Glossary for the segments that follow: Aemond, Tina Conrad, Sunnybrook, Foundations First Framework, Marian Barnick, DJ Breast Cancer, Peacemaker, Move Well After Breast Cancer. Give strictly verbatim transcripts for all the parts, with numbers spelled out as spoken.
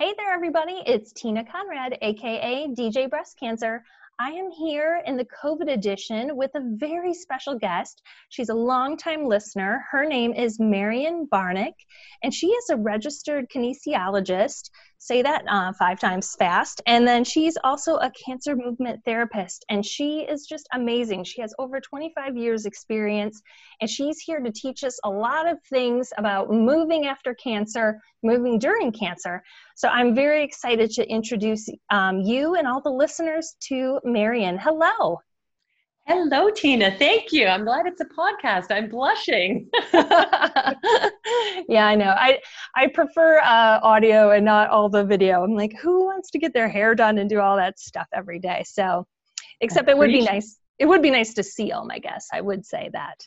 Hey there, everybody. It's Tina Conrad, aka D J Breast Cancer. I am here in the COVID edition with a very special guest. She's a longtime listener. Her name is Marian Barnick, and she is a registered kinesiologist. Say that uh, five times fast. And then she's also a cancer movement therapist, and she is just amazing. She has over twenty-five years experience, and she's here to teach us a lot of things about moving after cancer, moving during cancer. So I'm very excited to introduce um, you and all the listeners to Marian. Hello. Hello, Tina. Thank you. I'm glad it's a podcast. I'm blushing. Yeah, I know. I, I prefer uh, audio and not all the video. I'm like, who wants to get their hair done and do all that stuff every day? So, except it would be nice. It would be nice to see all my guests. I would say that.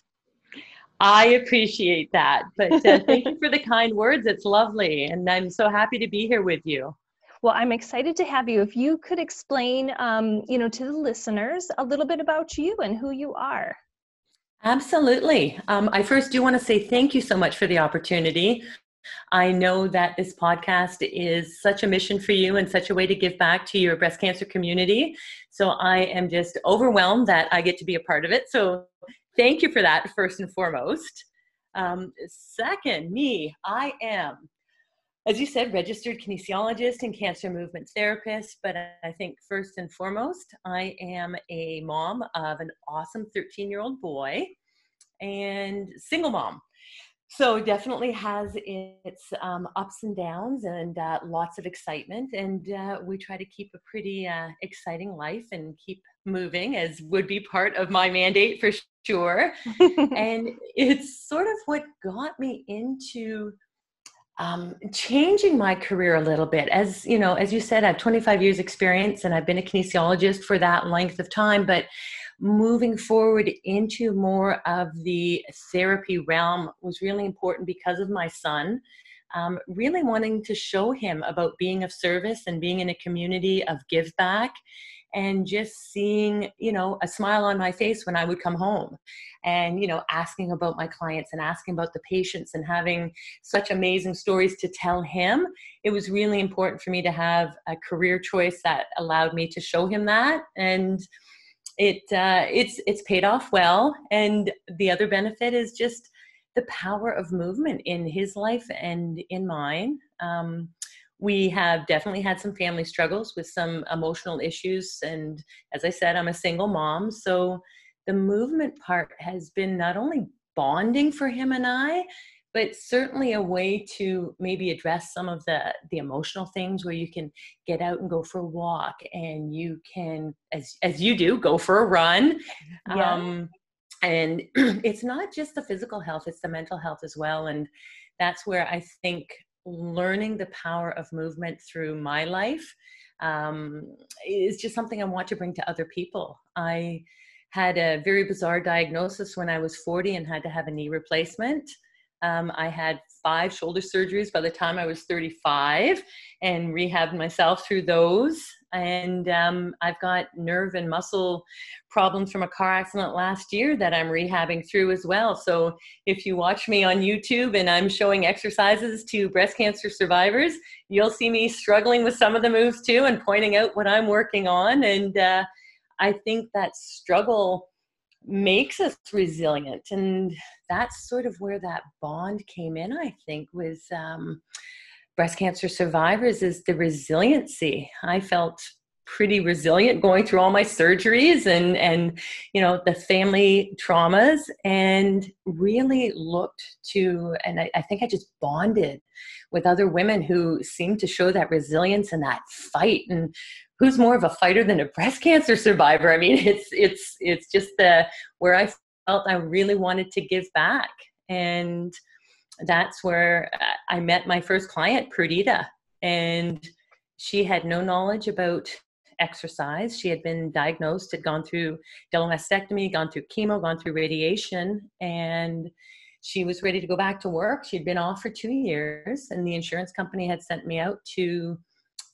I appreciate that. But uh, thank you for the kind words. It's lovely. And I'm so happy to be here with you. Well, I'm excited to have you. If you could explain, um, you know, to the listeners a little bit about you and who you are. Absolutely. Um, I first do want to say thank you so much for the opportunity. I know that this podcast is such a mission for you and such a way to give back to your breast cancer community. So I am just overwhelmed that I get to be a part of it. So thank you for that, first and foremost. Um, second, me, I am, as you said, registered kinesiologist and cancer movement therapist. But I think first and foremost, I am a mom of an awesome thirteen-year-old boy and single mom. So definitely has its um, ups and downs and uh, lots of excitement. And uh, we try to keep a pretty uh, exciting life and keep moving, as would be part of my mandate for sure. And it's sort of what got me into um, changing my career a little bit. As you know, as you said, I have twenty-five years experience and I've been a kinesiologist for that length of time, but moving forward into more of the therapy realm was really important because of my son, um, really wanting to show him about being of service and being in a community of give back and just seeing, you know, a smile on my face when I would come home and, you know, asking about my clients and asking about the patients and having such amazing stories to tell him. It was really important for me to have a career choice that allowed me to show him that. And It uh, it's it's paid off well, and the other benefit is just the power of movement in his life and in mine. Um, we have definitely had some family struggles with some emotional issues, and as I said, I'm a single mom, so the movement part has been not only bonding for him and I, but certainly a way to maybe address some of the, the emotional things where you can get out and go for a walk and you can, as as you do, go for a run. Yeah. Um, and it's not just the physical health, it's the mental health as well. And that's where I think learning the power of movement through my life um, is just something I want to bring to other people. I had a very bizarre diagnosis when I was forty and had to have a knee replacement. Um, I had five shoulder surgeries by the time I was thirty-five and rehabbed myself through those. And um, I've got nerve and muscle problems from a car accident last year that I'm rehabbing through as well. So if you watch me on YouTube and I'm showing exercises to breast cancer survivors, you'll see me struggling with some of the moves too and pointing out what I'm working on. And uh, I think that struggle makes us resilient, and that's sort of where that bond came in, I think, with um, breast cancer survivors, is the resiliency. I felt pretty resilient going through all my surgeries and and you know the family traumas, and really looked to, and I, I think I just bonded with other women who seemed to show that resilience and that fight. And who's more of a fighter than a breast cancer survivor? I mean, it's it's it's just the where I felt I really wanted to give back, and that's where I met my first client, Perdita, and she had no knowledge about exercise. She had been diagnosed, had gone through mastectomy, gone through chemo, gone through radiation, and she was ready to go back to work. She'd been off for two years, and the insurance company had sent me out to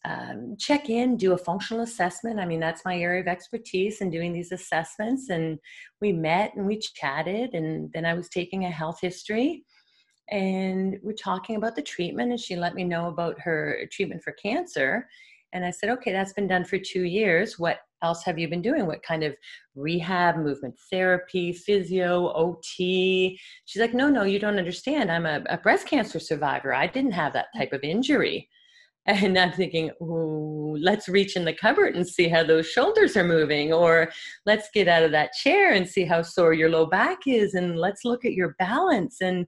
Um, check in, do a functional assessment. I mean, that's my area of expertise in doing these assessments. And we met and we chatted, and then I was taking a health history, and we're talking about the treatment, and she let me know about her treatment for cancer. And I said, okay, that's been done for two years. What else have you been doing? What kind of rehab, movement therapy, physio, O T? She's like, no, no, you don't understand. I'm a, a breast cancer survivor. I didn't have that type of injury. And I'm thinking, ooh, let's reach in the cupboard and see how those shoulders are moving, or let's get out of that chair and see how sore your low back is, and let's look at your balance. And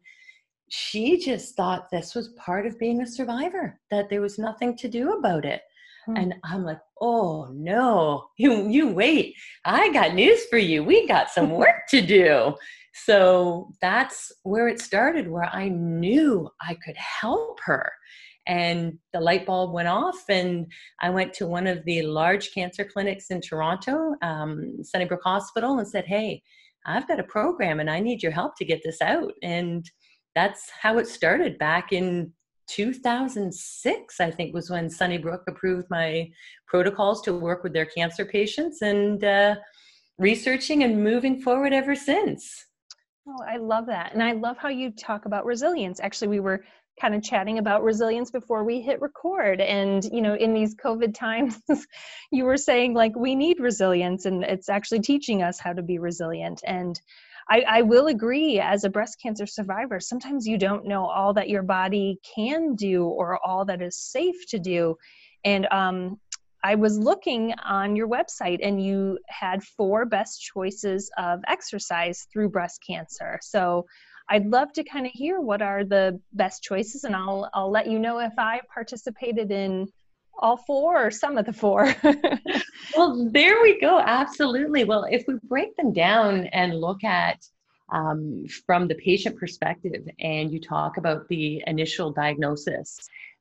she just thought this was part of being a survivor, that there was nothing to do about it. Hmm. And I'm like, oh no, you, you wait, I got news for you. We got some work to do. So that's where it started, where I knew I could help her. And the light bulb went off, and I went to one of the large cancer clinics in Toronto, um, Sunnybrook Hospital, and said, hey, I've got a program and I need your help to get this out. And that's how it started back in two thousand six, I think, was when Sunnybrook approved my protocols to work with their cancer patients, and uh, researching and moving forward ever since. Oh, I love that. And I love how you talk about resilience. Actually, we were kind of chatting about resilience before we hit record. And, you know, in these COVID times, you were saying, like, we need resilience, and it's actually teaching us how to be resilient. And I, I will agree, as a breast cancer survivor, sometimes you don't know all that your body can do or all that is safe to do. And um, I was looking on your website, and you had four best choices of exercise through breast cancer. So I'd love to kind of hear what are the best choices, and I'll, I'll let you know if I participated in all four or some of the four. Well, there we go. Absolutely. Well, if we break them down and look at um, from the patient perspective, and you talk about the initial diagnosis,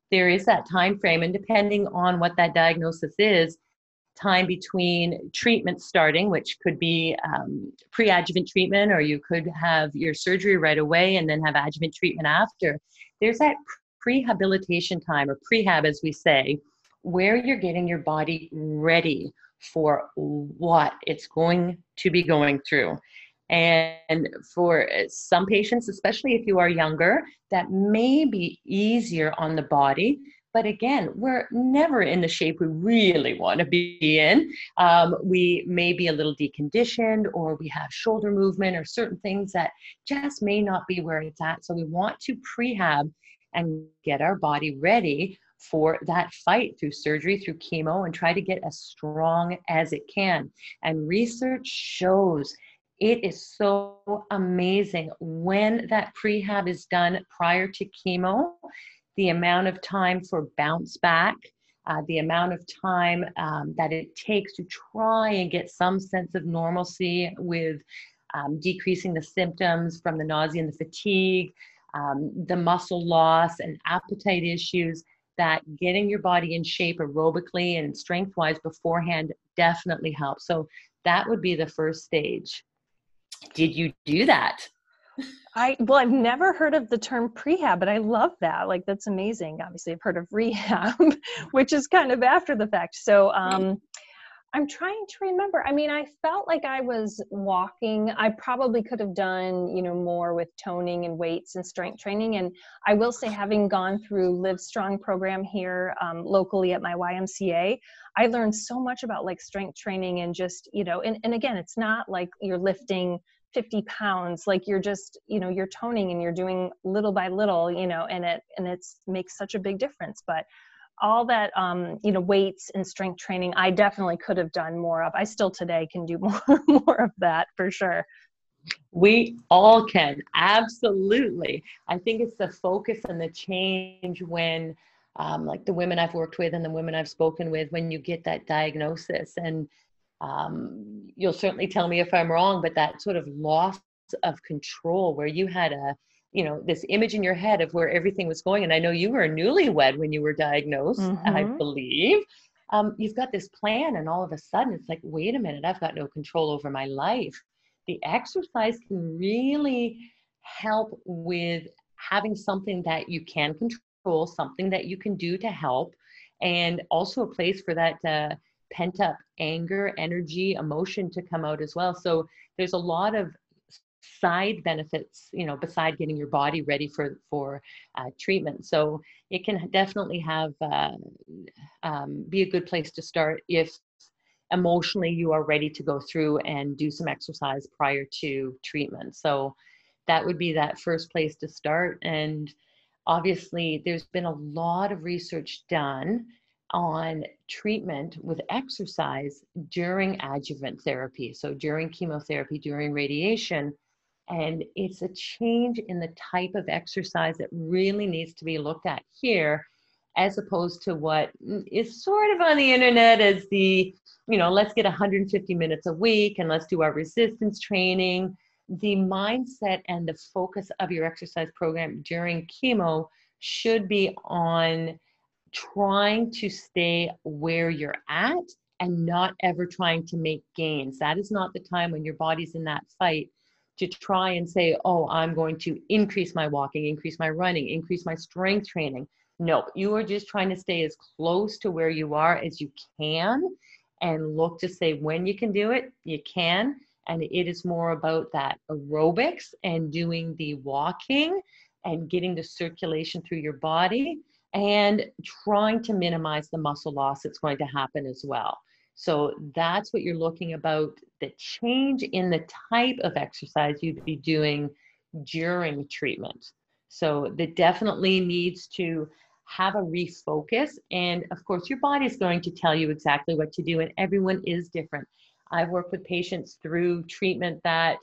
there is that time frame, and depending on what that diagnosis is, time between treatment starting, which could be um, pre-adjuvant treatment, or you could have your surgery right away and then have adjuvant treatment after. There's that prehabilitation time, or prehab as we say, where you're getting your body ready for what it's going to be going through. And for some patients, especially if you are younger, that may be easier on the body. But again, we're never in the shape we really want to be in. Um, we may be a little deconditioned, or we have shoulder movement or certain things that just may not be where it's at. So we want to prehab and get our body ready for that fight through surgery, through chemo, and try to get as strong as it can. And research shows it is so amazing when that prehab is done prior to chemo. The amount of time for bounce back, uh, the amount of time um, that it takes to try and get some sense of normalcy with um, decreasing the symptoms from the nausea and the fatigue, um, the muscle loss and appetite issues, that getting your body in shape aerobically and strength-wise beforehand definitely helps. So that would be the first stage. Did you do that? I, well, I've never heard of the term prehab, but I love that. Like, that's amazing. Obviously, I've heard of rehab, which is kind of after the fact. So um, I'm trying to remember. I mean, I felt like I was walking. I probably could have done, you know, more with toning and weights and strength training. And I will say, having gone through Live Strong program here um, locally at my Y M C A, I learned so much about, like, strength training and just, you know, and, and again, it's not like you're lifting fifty pounds, like you're just, you know, you're toning and you're doing little by little, you know, and it, and it's makes such a big difference. But all that, um, you know, weights and strength training, I definitely could have done more of. I still today can do more, more of that for sure. We all can. Absolutely. I think it's the focus and the change when, um, like the women I've worked with and the women I've spoken with, when you get that diagnosis, and Um, you'll certainly tell me if I'm wrong, but that sort of loss of control, where you had a, you know, this image in your head of where everything was going. And I know you were a newlywed when you were diagnosed, mm-hmm. I believe. Um, you've got this plan, and all of a sudden it's like, wait a minute, I've got no control over my life. The exercise can really help with having something that you can control, something that you can do to help, and also a place for that, uh, pent up anger, energy, emotion to come out as well. So there's a lot of side benefits, you know, beside getting your body ready for for uh, treatment. So it can definitely have uh, um, be a good place to start if emotionally you are ready to go through and do some exercise prior to treatment. So that would be that first place to start. And obviously there's been a lot of research done on treatment with exercise during adjuvant therapy, so during chemotherapy, during radiation, and it's a change in the type of exercise that really needs to be looked at here, as opposed to what is sort of on the internet as the, you know, let's get one hundred fifty minutes a week and let's do our resistance training. The mindset and the focus of your exercise program during chemo should be on trying to stay where you're at and not ever trying to make gains. That is not the time when your body's in that fight to try and say, oh, I'm going to increase my walking, increase my running, increase my strength training. No, you are just trying to stay as close to where you are as you can and look to say when you can do it, you can. And it is more about that aerobics and doing the walking and getting the circulation through your body and trying to minimize the muscle loss that's going to happen as well. So that's what you're looking about, the change in the type of exercise you'd be doing during treatment. So that definitely needs to have a refocus. And of course, your body is going to tell you exactly what to do, and everyone is different. I've worked with patients through treatment that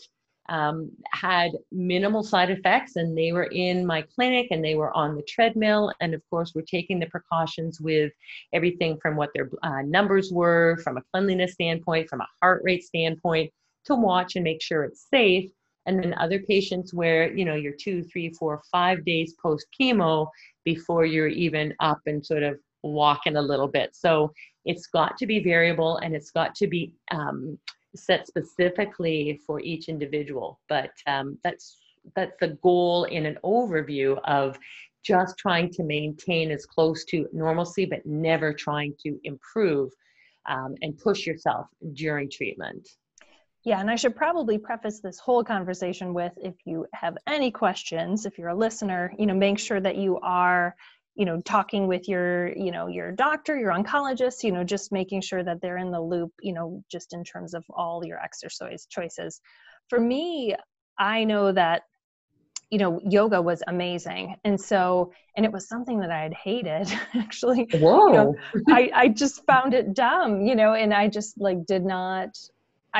Um, had minimal side effects, and they were in my clinic and they were on the treadmill, and of course we're taking the precautions with everything from what their uh, numbers were, from a cleanliness standpoint, from a heart rate standpoint, to watch and make sure it's safe. And then other patients where, you know, you're two, three, four, five days post chemo before you're even up and sort of walking a little bit. So it's got to be variable, and it's got to be um, set specifically for each individual, but um, that's that's the goal in an overview of just trying to maintain as close to normalcy, but never trying to improve um, and push yourself during treatment. Yeah, and I should probably preface this whole conversation with, if you have any questions, if you're a listener, you know, make sure that you are, you know, talking with your, you know, your doctor, your oncologist, you know, just making sure that they're in the loop, you know, just in terms of all your exercise choices. For me, I know that, you know, yoga was amazing. And so, and it was something that I had hated, actually. Whoa. You know, I, I just found it dumb, you know, and I just like did not,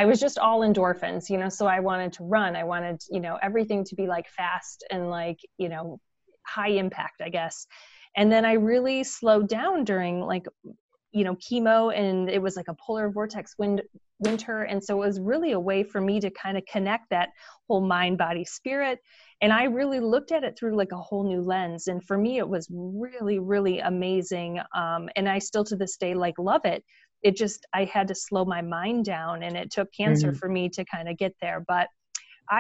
I was just all endorphins, you know, so I wanted to run. I wanted, you know, everything to be like fast and like, you know, high impact, I guess. And then I really slowed down during like, you know, chemo, and it was like a polar vortex wind, winter. And so it was really a way for me to kind of connect that whole mind, body, spirit. And I really looked at it through like a whole new lens. And for me, it was really, really amazing. Um, and I still to this day, like love it. It just, I had to slow my mind down, and it took cancer mm-hmm. for me to kind of get there. But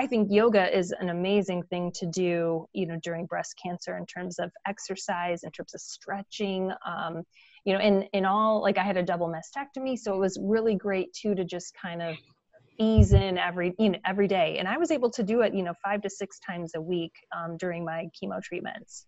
I think yoga is an amazing thing to do, you know, during breast cancer, in terms of exercise, in terms of stretching, um, you know, and, and all, like I had a double mastectomy. So it was really great too, to just kind of ease in every, you know, every day. And I was able to do it, you know, five to six times a week um, during my chemo treatments.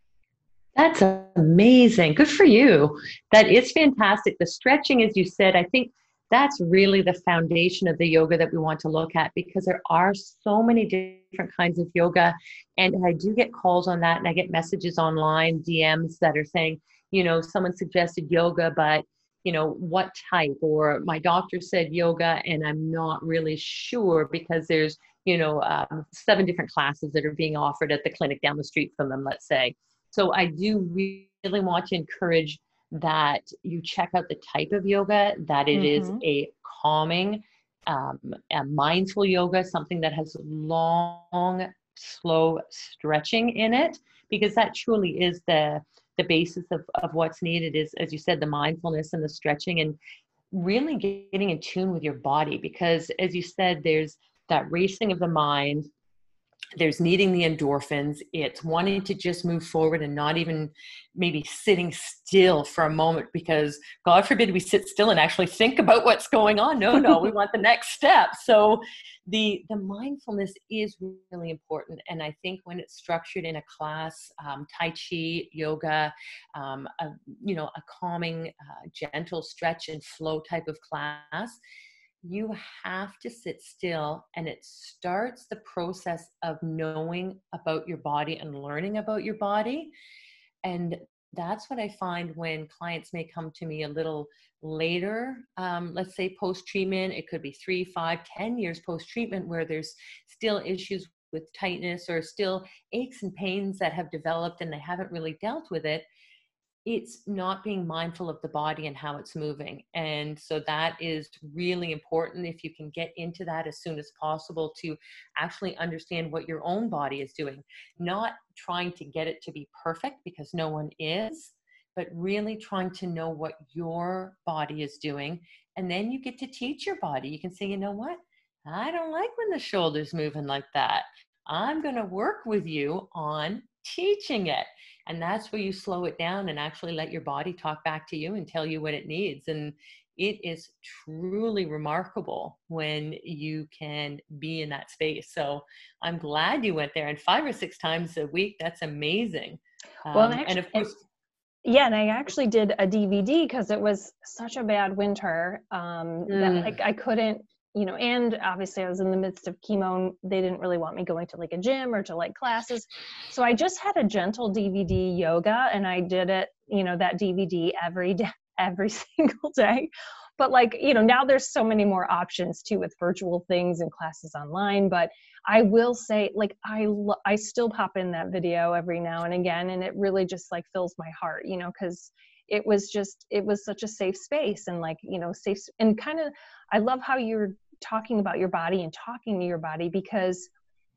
That's amazing. Good for you. That is fantastic. The stretching, as you said, I think that's really the foundation of the yoga that we want to look at, because there are so many different kinds of yoga. And I do get calls on that, and I get messages online, D Ms that are saying, you know, someone suggested yoga, but, you know, what type? Or my doctor said yoga, and I'm not really sure, because there's, you know, um, seven different classes that are being offered at the clinic down the street from them, let's say. So I do really want to encourage that you check out the type of yoga, that it mm-hmm. is a calming, um, a mindful yoga, something that has long, slow stretching in it, because that truly is the the basis of, of what's needed is, as you said, the mindfulness and the stretching, and really getting in tune with your body. Because as you said, there's that racing of the mind, There's needing the endorphins. It's wanting to just move forward and not even maybe sitting still for a moment, because God forbid we sit still and actually think about what's going on. No, no, we want the next step. So the, the mindfulness is really important. And I think when it's structured in a class, um, Tai Chi, yoga, um, a, you know, a calming, uh, gentle stretch and flow type of class, you have to sit still, and it starts the process of knowing about your body and learning about your body. And that's what I find when clients may come to me a little later, um, let's say post-treatment, it could be three, five, ten years post-treatment, where there's still issues with tightness or still aches and pains that have developed and they haven't really dealt with it. It's not being mindful of the body and how it's moving. And so that is really important, if you can get into that as soon as possible, to actually understand what your own body is doing, not trying to get it to be perfect, because no one is, but really trying to know what your body is doing. And then you get to teach your body. You can say, you know what? I don't like when the shoulder's moving like that. I'm going to work with you on teaching it. And that's where you slow it down and actually let your body talk back to you and tell you what it needs. And it is truly remarkable when you can be in that space. So I'm glad you went there, and five or six times a week. That's amazing. Um, well, and, actually, and of course, and, yeah. And I actually did a D V D because it was such a bad winter um, mm. that like I couldn't, you know, and obviously I was in the midst of chemo and they didn't really want me going to like a gym or to like classes. So I just had a gentle D V D yoga, and I did it, you know, that D V D every day, every single day. But like, you know, now there's so many more options too with virtual things and classes online. But I will say, like, I, lo- I still pop in that video every now and again, and it really just like fills my heart, you know, cause it was just, it was such a safe space, and like, you know, safe and kind of, I love how you're talking about your body and talking to your body, because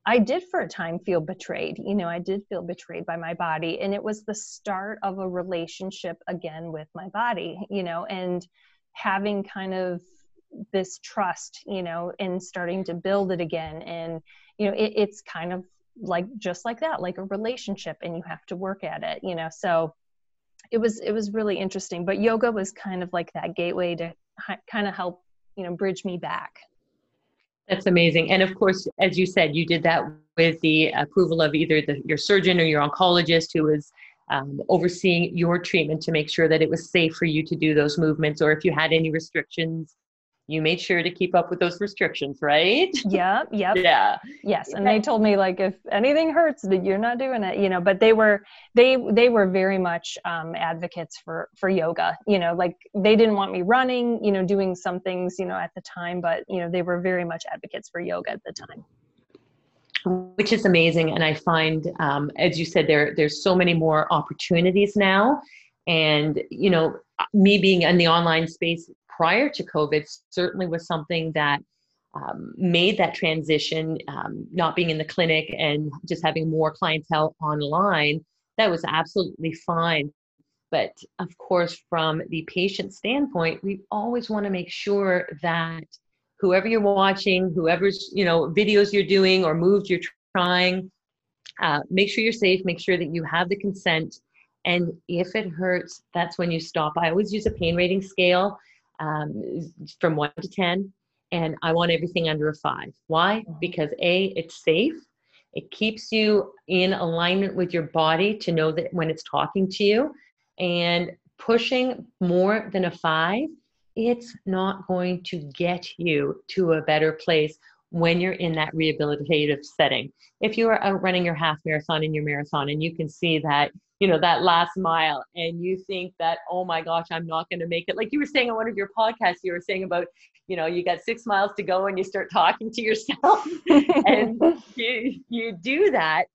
I did for a time feel betrayed. You know, I did feel betrayed by my body, and it was the start of a relationship again with my body, you know, and having kind of this trust, you know, and starting to build it again. And, you know, it, it's kind of like, just like that, like a relationship, and you have to work at it, you know? So it was, it was really interesting, but yoga was kind of like that gateway to hi- kind of help, you know, bridge me back. That's amazing. And of course, as you said, you did that with the approval of either the, your surgeon or your oncologist who was um, overseeing your treatment to make sure that it was safe for you to do those movements, or if you had any restrictions, you made sure to keep up with those restrictions, right? Yeah. Yep. Yeah. Yes. And they told me, like, if anything hurts, that you're not doing it, you know, but they were, they, they were very much, um, advocates for, for yoga, you know, like they didn't want me running, you know, doing some things, you know, at the time, but you know, they were very much advocates for yoga at the time. Which is amazing. And I find, um, as you said, there, there's so many more opportunities now. And, you know, me being in the online space prior to COVID certainly was something that um, made that transition, um, not being in the clinic and just having more clientele online. That was absolutely fine. But of course, from the patient standpoint, we always want to make sure that whoever you're watching, whoever's, you know, videos you're doing or moves you're trying, uh, make sure you're safe, make sure that you have the consent. And if it hurts, that's when you stop. I always use a pain rating scale. Um, from one to ten, and I want everything under a five. Why? Because A, it's safe. It keeps you in alignment with your body to know that when it's talking to you, and pushing more than a five, it's not going to get you to a better place when you're in that rehabilitative setting. If you are out running your half marathon and your marathon, and you can see that, you know, that last mile, and you think that, oh my gosh, I'm not going to make it. Like you were saying on one of your podcasts, you were saying about, you know, you got six miles to go and you start talking to yourself and you, you do that.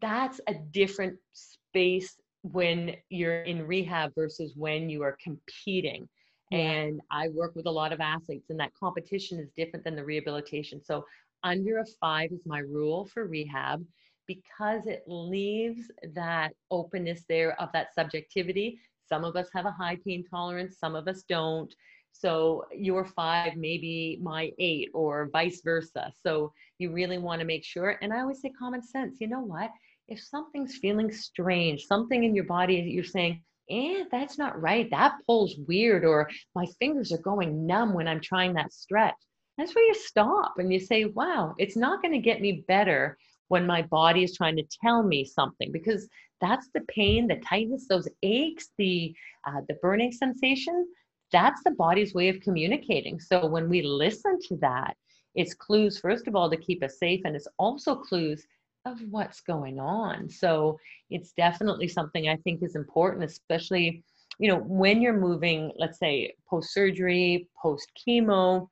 That's a different space when you're in rehab versus when you are competing. Yeah. And I work with a lot of athletes, and that competition is different than the rehabilitation. So under a five is my rule for rehab, because it leaves that openness there of that subjectivity. Some of us have a high pain tolerance, some of us don't. So your five may be my eight or vice versa. So you really want to make sure. And I always say common sense. You know what? If something's feeling strange, something in your body, you're saying, eh, that's not right. That pull's weird. Or my fingers are going numb when I'm trying that stretch. That's where you stop and you say, wow, it's not going to get me better when my body is trying to tell me something, because that's the pain, the tightness, those aches, the, uh, the burning sensation. That's the body's way of communicating. So when we listen to that, it's clues, first of all, to keep us safe. And it's also clues of what's going on. So it's definitely something I think is important, especially, you know, when you're moving, let's say post-surgery, post-chemo,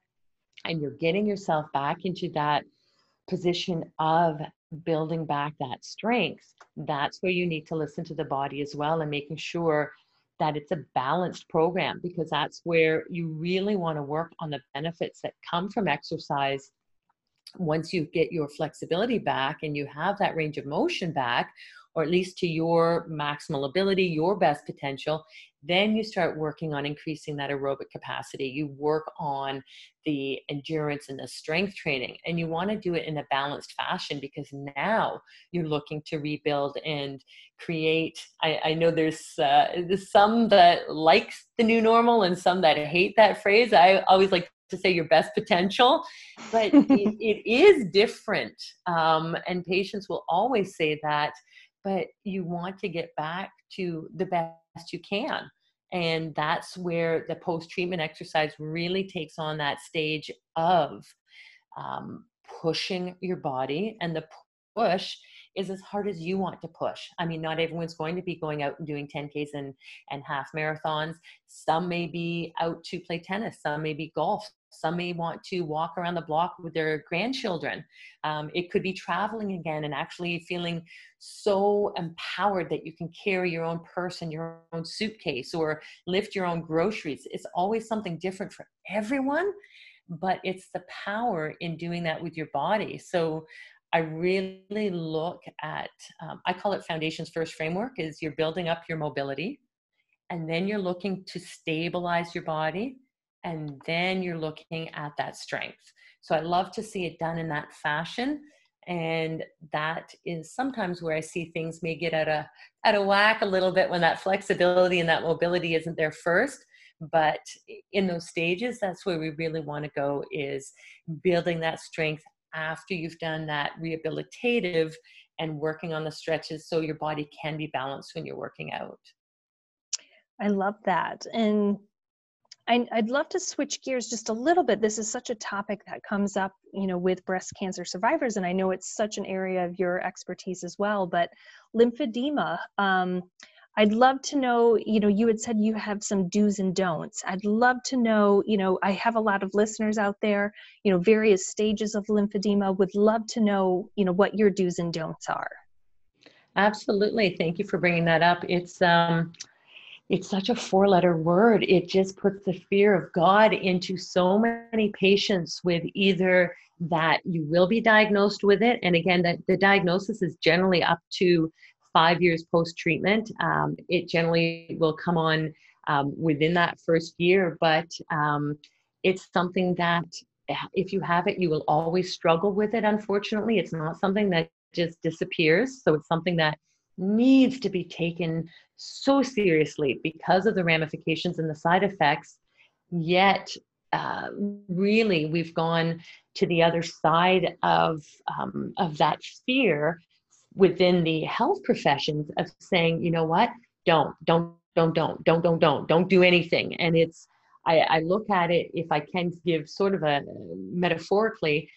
and you're getting yourself back into that position of building back that strength. That's where you need to listen to the body as well, and making sure that it's a balanced program, because that's where you really want to work on the benefits that come from exercise. Once you get your flexibility back and you have that range of motion back, or at least to your maximal ability, your best potential, then you start working on increasing that aerobic capacity. You work on the endurance and the strength training, and you want to do it in a balanced fashion, because now you're looking to rebuild and create. I, I know there's, uh, there's some that likes the new normal and some that hate that phrase. I always like to say your best potential, but it, it is different. Um, and patients will always say that, but you want to get back to the best you can. And that's where the post-treatment exercise really takes on that stage of um, pushing your body. And the push is as hard as you want to push. I mean, not everyone's going to be going out and doing ten Ks and, and half marathons. Some may be out to play tennis. Some may be golf. Some may want to walk around the block with their grandchildren. Um, it could be traveling again and actually feeling so empowered that you can carry your own purse and your own suitcase, or lift your own groceries. It's always something different for everyone, but it's the power in doing that with your body. So I really look at, um, I call it Foundations First Framework, is you're building up your mobility, and then you're looking to stabilize your body, and then you're looking at that strength. So I love to see it done in that fashion. And that is sometimes where I see things may get out of, out of whack a little bit, when that flexibility and that mobility isn't there first. But in those stages, that's where we really want to go, is building that strength after you've done that rehabilitative and working on the stretches, so your body can be balanced when you're working out. I love that. And I'd love to switch gears just a little bit. This is such a topic that comes up, you know, with breast cancer survivors, and I know it's such an area of your expertise as well, but lymphedema. Um, I'd love to know, you know, you had said you have some do's and don'ts. I'd love to know, you know, I have a lot of listeners out there, you know, various stages of lymphedema, would love to know, you know, what your do's and don'ts are. Absolutely. Thank you for bringing that up. It's, um, it's such a four-letter word. It just puts the fear of God into so many patients, with either that you will be diagnosed with it. And again, that the diagnosis is generally up to five years post-treatment. Um, it generally will come on um, within that first year, but um, it's something that if you have it, you will always struggle with it. Unfortunately, it's not something that just disappears. So it's something that needs to be taken so seriously because of the ramifications and the side effects. Yet, uh, really, we've gone to the other side of, um, of that fear within the health professions of saying, you know what, don't, don't, don't, don't, don't, don't, don't, don't do anything. And it's, I, I look at it, if I can give sort of a metaphorically,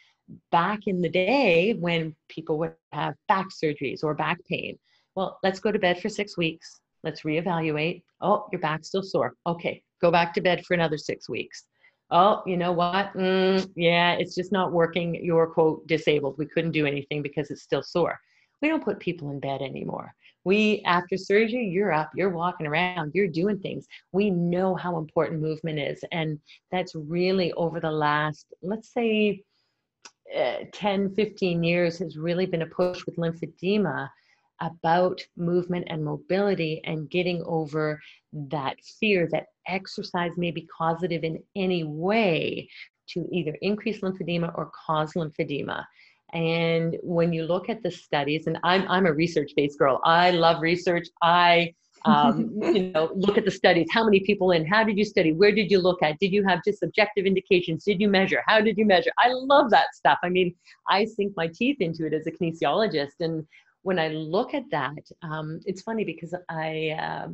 back in the day when people would have back surgeries or back pain. Well, let's go to bed for six weeks. Let's reevaluate. Oh, your back's still sore. Okay, go back to bed for another six weeks. Oh, you know what? Mm, yeah, it's just not working. You're, quote, disabled. We couldn't do anything because it's still sore. We don't put people in bed anymore. We, after surgery, you're up, you're walking around, you're doing things. We know how important movement is. And that's really over the last, let's say, uh, ten, fifteen years has really been a push with lymphedema. about movement and mobility and getting over that fear that exercise may be causative in any way to either increase lymphedema or cause lymphedema. And when you look at the studies, and I'm, I'm a research-based girl. I love research. I um, you know, look at the studies. How many people in? How did you study? Where did you look at? Did you have just subjective indications? Did you measure? How did you measure? I love that stuff. I mean, I sink my teeth into it as a kinesiologist. And when I look at that, um, it's funny because I uh,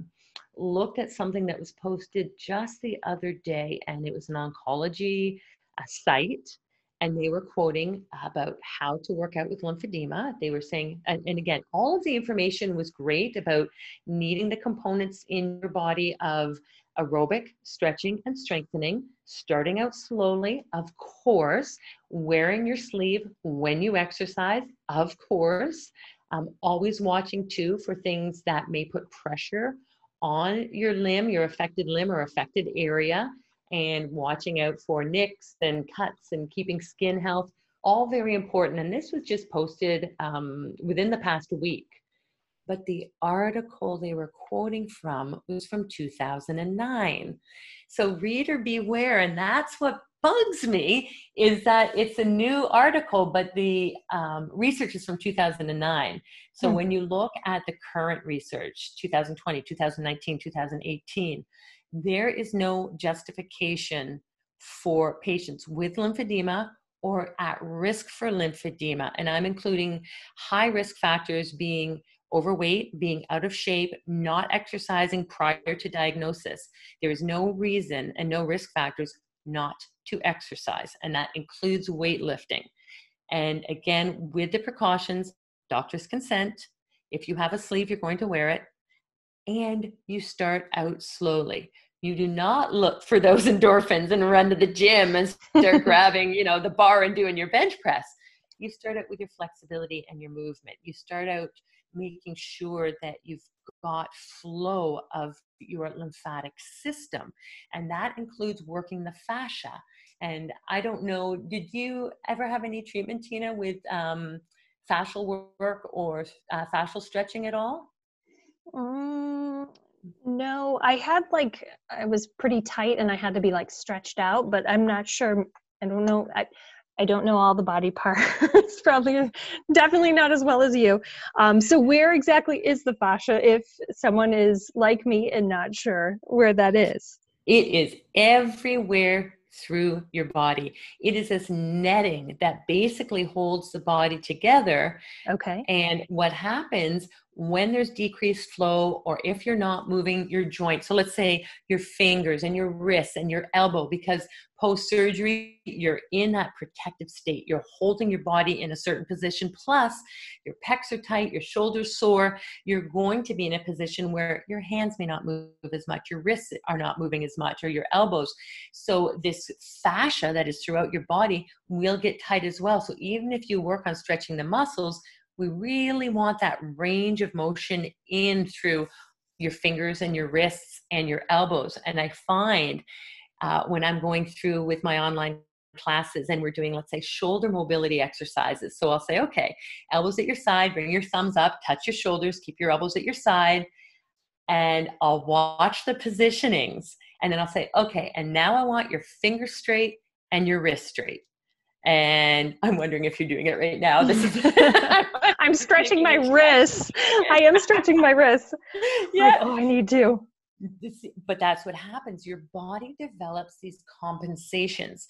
looked at something that was posted just the other day, and it was an oncology a site. And they were quoting about how to work out with lymphedema. They were saying, and, and again, all of the information was great about needing the components in your body of aerobic, stretching, and strengthening, starting out slowly, of course, wearing your sleeve when you exercise, of course, um, always watching too for things that may put pressure on your limb, your affected limb or affected area, and watching out for nicks and cuts and keeping skin health, all very important. And this was just posted um, within the past week. But the article they were quoting from was from two thousand nine. So reader beware, and that's what bugs me, is that it's a new article, but the um, research is from two thousand nine. So mm-hmm. when you look at the current research, two thousand twenty, two thousand nineteen, two thousand eighteen, there is no justification for patients with lymphedema or at risk for lymphedema. And I'm including high risk factors being overweight, being out of shape, not exercising prior to diagnosis. There is no reason and no risk factors not to exercise. And that includes weightlifting. And again, with the precautions, doctor's consent. If you have a sleeve, you're going to wear it. And you start out slowly. You do not look for those endorphins and run to the gym and start grabbing, you know, the bar and doing your bench press. You start out with your flexibility and your movement. You start out making sure that you've got flow of your lymphatic system. And that includes working the fascia. And I don't know, did you ever have any treatment, Tina, with um, fascial work or uh, fascial stretching at all? Um, no, I had like, I was pretty tight and I had to be like stretched out, but I'm not sure. I don't know. I, I don't know all the body parts, probably definitely not as well as you. Um, so where exactly is the fascia if someone is like me and not sure where that is? It is everywhere through your body. It is this netting that basically holds the body together. Okay. And what happens when there's decreased flow, or if you're not moving your joints, so let's say your fingers and your wrists and your elbow, because post-surgery, you're in that protective state. You're holding your body in a certain position. Plus your pecs are tight, your shoulders sore. You're going to be in a position where your hands may not move as much. Your wrists are not moving as much, or your elbows. So this fascia that is throughout your body will get tight as well. So even if you work on stretching the muscles, we really want that range of motion in through your fingers and your wrists and your elbows. And I find uh, when I'm going through with my online classes and we're doing, let's say, shoulder mobility exercises. So I'll say, okay, elbows at your side, bring your thumbs up, touch your shoulders, keep your elbows at your side. And I'll watch the positionings. And then I'll say, okay, and now I want your fingers straight and your wrist straight. And I'm wondering if you're doing it right now. This is I'm stretching my wrists. I am stretching my wrists. Yeah. Like, oh, I need to. This, but that's what happens. Your body develops these compensations.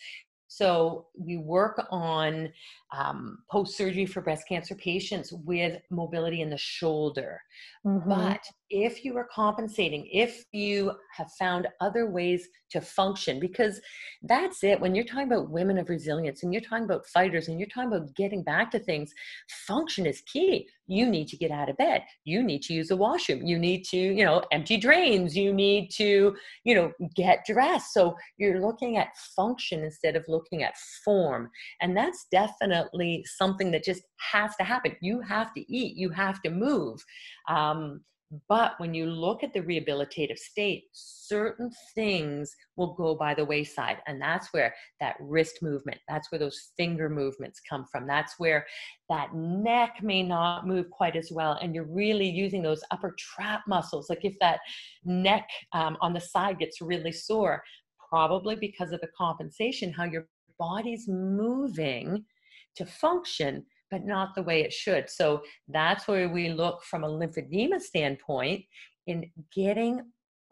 So we work on um, post-surgery for breast cancer patients with mobility in the shoulder. Mm-hmm. But if you are compensating, if you have found other ways to function, because that's it. When you're talking about women of resilience and you're talking about fighters and you're talking about getting back to things, function is key. You need to get out of bed. You need to use the washroom. You need to, you know, empty drains. You need to, you know, get dressed. So you're looking at function instead of looking looking at form. And that's definitely something that just has to happen. You have to eat, you have to move. Um, But when you look at the rehabilitative state, certain things will go by the wayside. And that's where that wrist movement, that's where those finger movements come from. That's where that neck may not move quite as well. And you're really using those upper trap muscles. Like if that neck um, on the side gets really sore, probably because of the compensation, how your body's moving to function, but not the way it should. So that's where we look from a lymphedema standpoint in getting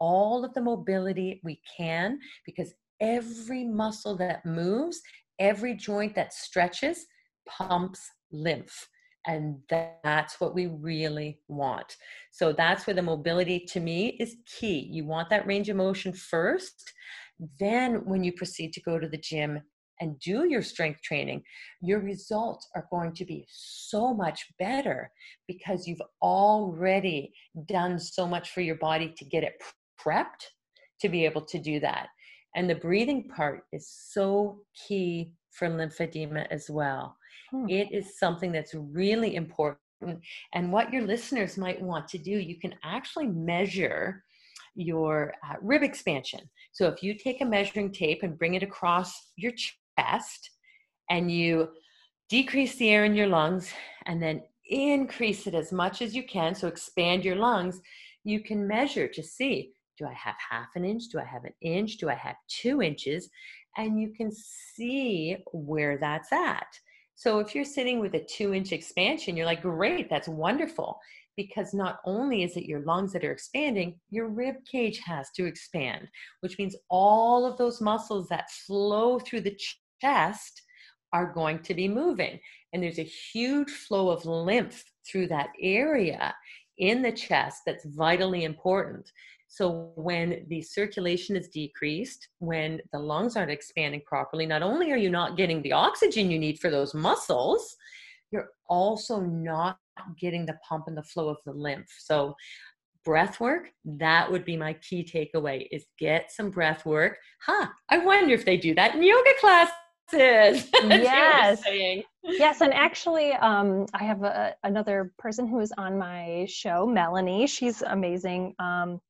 all of the mobility we can, because every muscle that moves, every joint that stretches, pumps lymph. And that's what we really want. So that's where the mobility to me is key. You want that range of motion first. Then when you proceed to go to the gym and do your strength training, your results are going to be so much better because you've already done so much for your body to get it prepped to be able to do that. And the breathing part is so key for lymphedema as well. Hmm. It is something that's really important. And what your listeners might want to do, you can actually measure your uh, rib expansion. So if you take a measuring tape and bring it across your chest and you decrease the air in your lungs and then increase it as much as you can, so expand your lungs, you can measure to see, do I have half an inch? Do I have an inch? Do I have two inches? And you can see where that's at. So if you're sitting with a two inch expansion, you're like, great, that's wonderful. Because not only is it your lungs that are expanding, your rib cage has to expand, which means all of those muscles that flow through the chest are going to be moving. And there's a huge flow of lymph through that area in the chest that's vitally important. So when the circulation is decreased, when the lungs aren't expanding properly, not only are you not getting the oxygen you need for those muscles, you're also not getting the pump and the flow of the lymph. So breath work, that would be my key takeaway, is get some breath work. Huh, I wonder if they do that in yoga classes. Yes. Yes. And actually, um, I have a, another person who is on my show, Melanie. She's amazing. Um,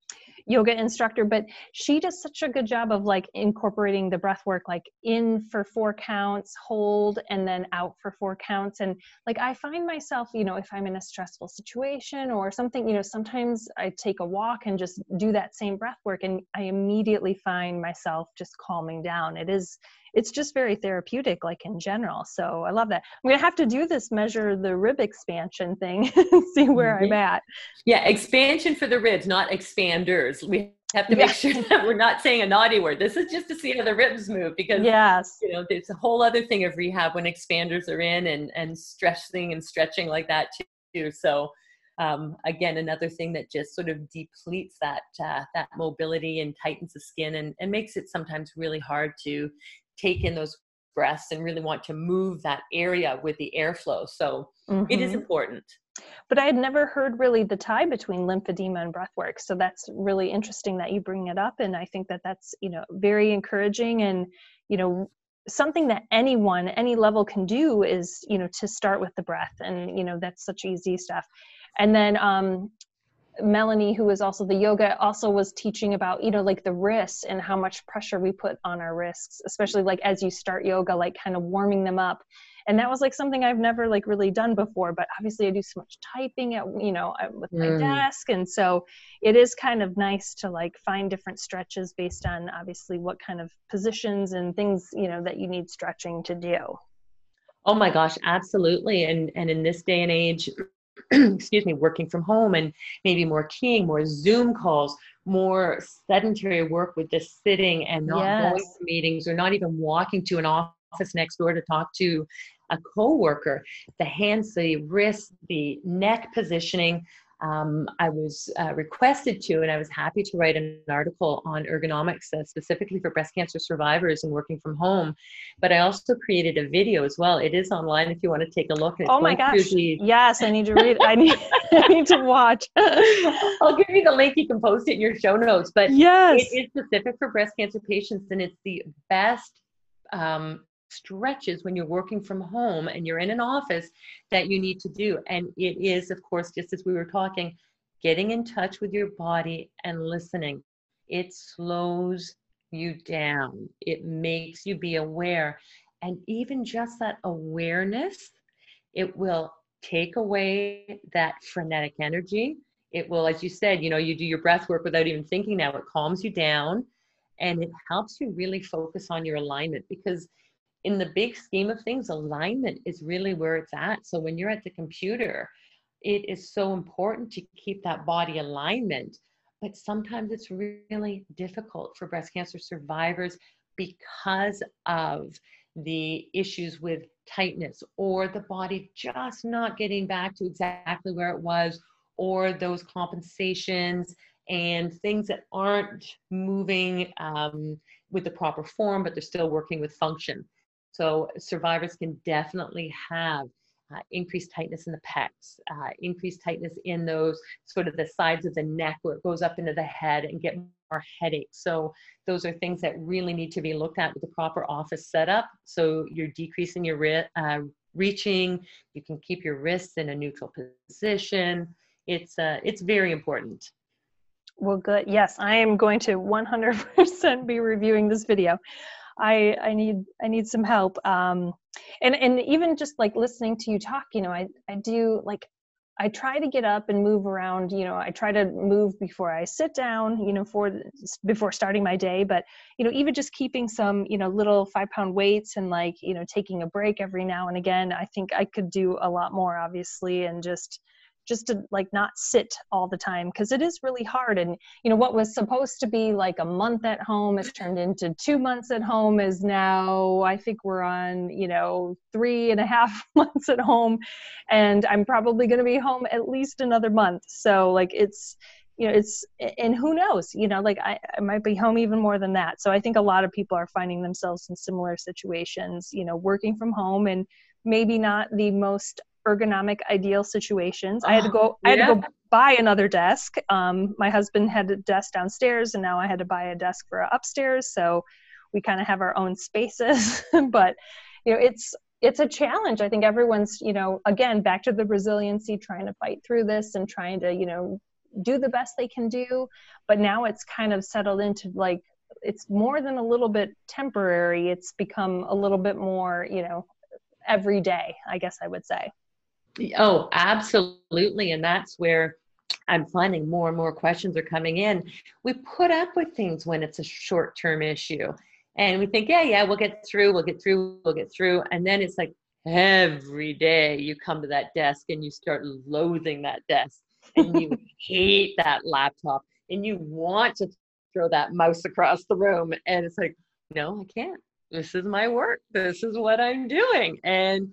yoga instructor, but she does such a good job of like incorporating the breath work, like in for four counts, hold, and then out for four counts. And like, I find myself, you know, if I'm in a stressful situation or something, you know, sometimes I take a walk and just do that same breath work. And I immediately find myself just calming down. It is, it's just very therapeutic, like in general. So I love that. I'm going to have to do this, measure the rib expansion thing and see where mm-hmm. I'm at. Yeah. Expansion for the ribs, not expanders. We have to make yeah. sure that we're not saying a naughty word. This is just to see how the ribs move, because yes. you know, there's a whole other thing of rehab when expanders are in and, and stressing and stretching like that too. So um, again, another thing that just sort of depletes that, uh, that mobility and tightens the skin and, and makes it sometimes really hard to take in those breaths and really want to move that area with the airflow. So mm-hmm. it is important. But I had never heard really the tie between lymphedema and breathwork. So that's really interesting that you bring it up. And I think that that's, you know, very encouraging, and, you know, something that anyone, any level can do is, you know, to start with the breath, and, you know, that's such easy stuff. And then, um, Melanie, who is also the yoga, also was teaching about, you know, like the wrists and how much pressure we put on our wrists, especially like as you start yoga, like kind of warming them up. And that was like something I've never like really done before, but obviously I do so much typing at, you know, with my mm. desk. And so it is kind of nice to like find different stretches based on obviously what kind of positions and things, you know, that you need stretching to do. Oh my gosh, absolutely. And, and in this day and age, excuse me, working from home and maybe more keying, more Zoom calls, more sedentary work with just sitting and not yes. going to meetings or not even walking to an office next door to talk to a coworker. The hands, the wrists, the neck positioning. Um, I was uh, requested to, and I was happy to write an article on ergonomics uh, specifically for breast cancer survivors and working from home. But I also created a video as well. It is online if you want to take a look. Oh my gosh. The... Yes. I need to read. I need, I need to watch. I'll give you the link. You can post it in your show notes, but yes. It is specific for breast cancer patients, and it's the best, um, stretches when you're working from home and you're in an office that you need to do. And it is, of course, just as we were talking, getting in touch with your body and listening. It slows you down. It makes you be aware. And even just that awareness, it will take away that frenetic energy. It will, as you said, you know, you do your breath work without even thinking now. It calms you down and it helps you really focus on your alignment, because in the big scheme of things, alignment is really where it's at. So when you're at the computer, it is so important to keep that body alignment. But sometimes it's really difficult for breast cancer survivors because of the issues with tightness, or the body just not getting back to exactly where it was, or those compensations and things that aren't moving um, with the proper form, but they're still working with function. So survivors can definitely have uh, increased tightness in the pecs, uh, increased tightness in those sort of the sides of the neck where it goes up into the head, and get more headaches. So those are things that really need to be looked at with the proper office setup. So you're decreasing your re uh, reaching, you can keep your wrists in a neutral position. It's, uh, it's very important. Well, good. Yes, I am going to one hundred percent be reviewing this video. I, I need, I need some help. Um, and, and even just like listening to you talk, you know, I, I do like, I try to get up and move around, you know, I try to move before I sit down, you know, for, before starting my day, but, you know, even just keeping some, you know, little five pound weights and like, you know, taking a break every now and again, I think I could do a lot more, obviously, and just, just to like not sit all the time, because it is really hard. And you know, what was supposed to be like a month at home has turned into two months at home, is now I think we're on, you know, three and a half months at home, and I'm probably going to be home at least another month. So like it's, you know, it's, and who knows, you know, like I, I might be home even more than that. So I think a lot of people are finding themselves in similar situations, you know, working from home and maybe not the most ergonomic ideal situations. I had to go, I had yeah. to go buy another desk. Um, my husband had a desk downstairs and now I had to buy a desk for upstairs. So we kind of have our own spaces, but you know, it's, it's a challenge. I think everyone's, you know, again, back to the resiliency, trying to fight through this and trying to, you know, do the best they can do. But now it's kind of settled into like, it's more than a little bit temporary. It's become a little bit more, you know, every day, I guess I would say. Oh, absolutely. And that's where I'm finding more and more questions are coming in. We put up with things when it's a short-term issue and we think, yeah, yeah, we'll get through, we'll get through, we'll get through. And then it's like every day you come to that desk and you start loathing that desk and you hate that laptop and you want to throw that mouse across the room. And it's like, no, I can't. This is my work. This is what I'm doing. And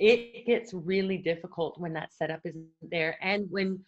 it gets really difficult when that setup isn't there. And when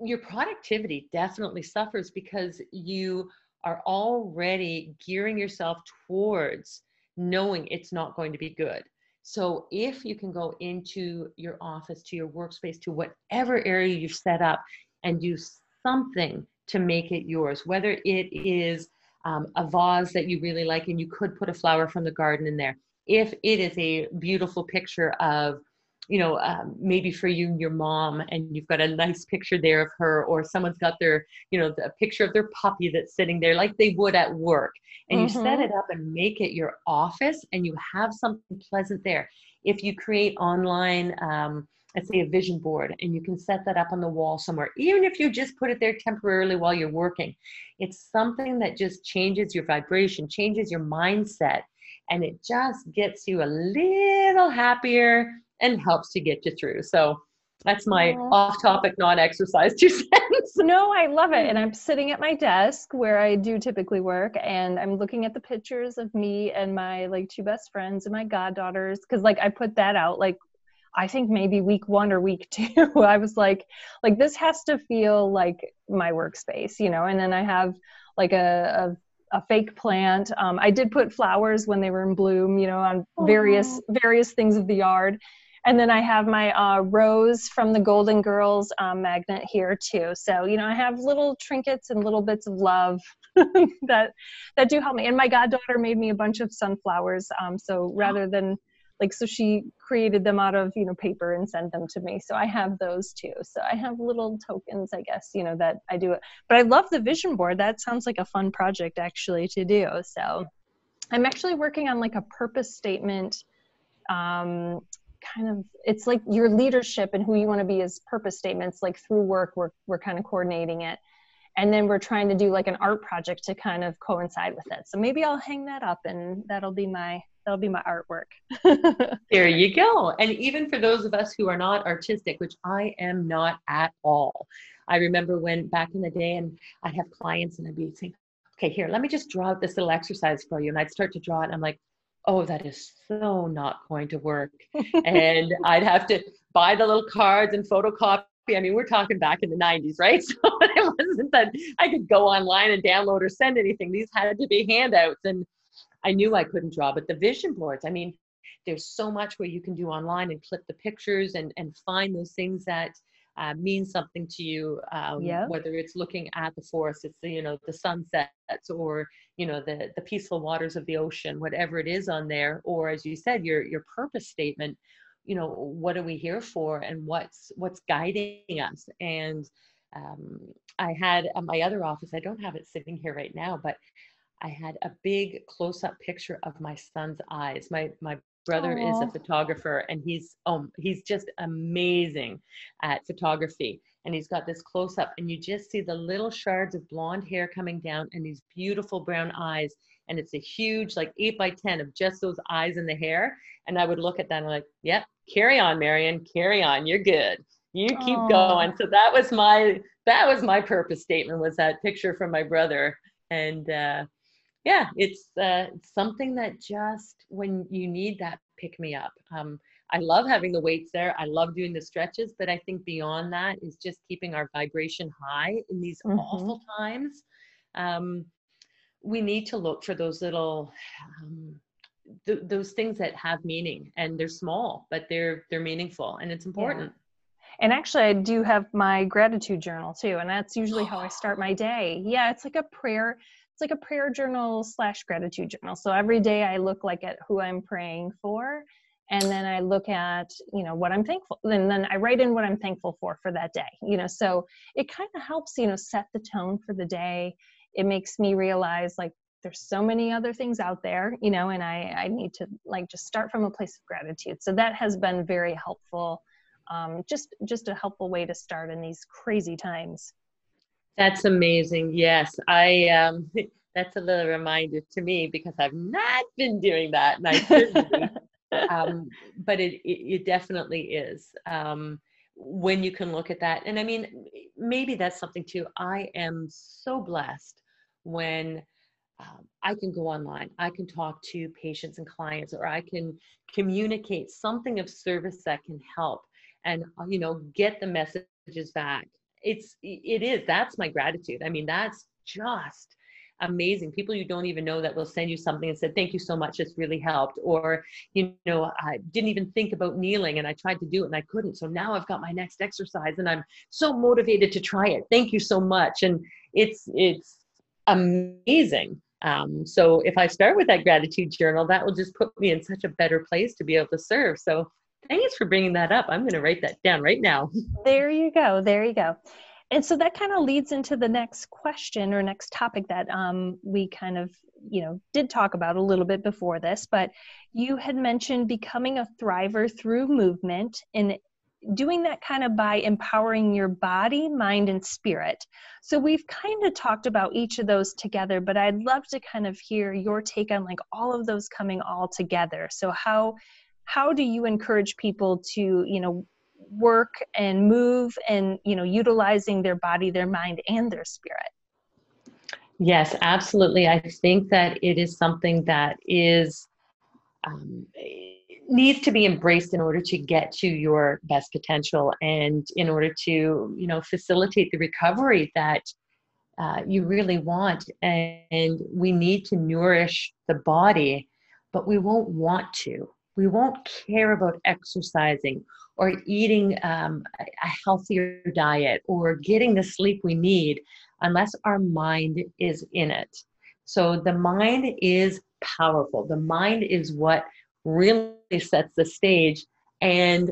your productivity definitely suffers, because you are already gearing yourself towards knowing it's not going to be good. So if you can go into your office, to your workspace, to whatever area you've set up and do something to make it yours, whether it is um, a vase that you really like and you could put a flower from the garden in there. If it is a beautiful picture of, you know, um, maybe for you and your mom, and you've got a nice picture there of her, or someone's got their, you know, the picture of their puppy that's sitting there like they would at work, and mm-hmm. you set it up and make it your office and you have something pleasant there. If you create online, um, let's say a vision board, and you can set that up on the wall somewhere, even if you just put it there temporarily while you're working, it's something that just changes your vibration, changes your mindset. And it just gets you a little happier and helps to get you through. So that's my off-topic, non-exercise two cents. No, I love it. And I'm sitting at my desk where I do typically work, and I'm looking at the pictures of me and my like two best friends and my goddaughters, because like I put that out like I think maybe week one or week two. I was like, like this has to feel like my workspace, you know. And then I have like a, a a fake plant. Um, I did put flowers when they were in bloom, you know, on various, various things of the yard. And then I have my uh, rose from the Golden Girls uh, magnet here too. So, you know, I have little trinkets and little bits of love that, that do help me. And my goddaughter made me a bunch of sunflowers. Um, so rather than Like, so she created them out of, you know, paper and sent them to me. So I have those too. So I have little tokens, I guess, you know, that I do it. But I love the vision board. That sounds like a fun project actually to do. So I'm actually working on like a purpose statement, um, kind of, it's like your leadership and who you want to be as purpose statements, like through work, we're, we're kind of coordinating it. And then we're trying to do like an art project to kind of coincide with it. So maybe I'll hang that up and that'll be my, that'll be my artwork. There you go. And even for those of us who are not artistic, which I am not at all. I remember when back in the day, and I'd have clients and I'd be saying, okay, here, let me just draw out this little exercise for you. And I'd start to draw it. And I'm like, oh, that is so not going to work. And I'd have to buy the little cards and photocopy. I mean, we're talking back in the nineties, right? So it wasn't that I could go online and download or send anything. These had to be handouts. And I knew I couldn't draw, but the vision boards, I mean, there's so much where you can do online and clip the pictures and, and find those things that uh, mean something to you, um, yeah. Whether it's looking at the forest, it's, you know, the sunsets or, you know, the, the peaceful waters of the ocean, whatever it is on there. Or as you said, your, your purpose statement, you know, what are we here for and what's, what's guiding us? And um, I had at my other office, I don't have it sitting here right now, but I had a big close-up picture of my son's eyes. My my brother Aww. Is a photographer, and he's um he's just amazing at photography. And he's got this close-up, and you just see the little shards of blonde hair coming down, and these beautiful brown eyes. And it's a huge, like eight by ten of just those eyes and the hair. And I would look at that, and I'm like, "Yep, carry on, Marian, carry on. You're good. You keep Aww. Going." So that was my that was my purpose statement, was that picture from my brother. And uh, yeah, it's uh, something that just when you need that pick me up. Um, I love having the weights there. I love doing the stretches, but I think beyond that is just keeping our vibration high in these mm-hmm. awful times. Um, we need to look for those little, um, th- those things that have meaning, and they're small, but they're, they're meaningful, and it's important. Yeah. And actually, I do have my gratitude journal too. And that's usually how I start my day. Yeah. It's like a prayer. It's like a prayer journal slash gratitude journal. So every day I look like at who I'm praying for. And then I look at, you know, what I'm thankful. And then I write in what I'm thankful for, for that day, you know, so it kind of helps, you know, set the tone for the day. It makes me realize like there's so many other things out there, you know, and I, I need to like just start from a place of gratitude. So that has been very helpful. Um, just, just a helpful way to start in these crazy times. That's amazing. Yes. I, um, that's a little reminder to me because I've not been doing that. And I shouldn't be. um, but it, it, it definitely is, um, when you can look at that. And I mean, maybe that's something too. I am so blessed when Um, I can go online, I can talk to patients and clients, or I can communicate something of service that can help and, you know, get the messages back. It's, it is, that's my gratitude. I mean, that's just amazing. People you don't even know that will send you something and said, thank you so much. This really helped. Or, you know, I didn't even think about kneeling and I tried to do it and I couldn't. So now I've got my next exercise and I'm so motivated to try it. Thank you so much. And it's, it's amazing. Um, so if I start with that gratitude journal, that will just put me in such a better place to be able to serve. So thanks for bringing that up. I'm going to write that down right now. There you go. There you go. And so that kind of leads into the next question or next topic that, um, we kind of, you know, did talk about a little bit before this, but you had mentioned becoming a thriver through movement and doing that kind of by empowering your body, mind, and spirit. So we've kind of talked about each of those together, but I'd love to kind of hear your take on like all of those coming all together. So how, how do you encourage people to, you know, work and move and, you know, utilizing their body, their mind, and their spirit? Yes, absolutely. I think that it is something that is, um, needs to be embraced in order to get to your best potential and in order to, you know, facilitate the recovery that uh, you really want. And, and we need to nourish the body, but we won't want to. We won't care about exercising or eating um, a healthier diet or getting the sleep we need unless our mind is in it. So the mind is powerful. The mind is what really sets the stage. And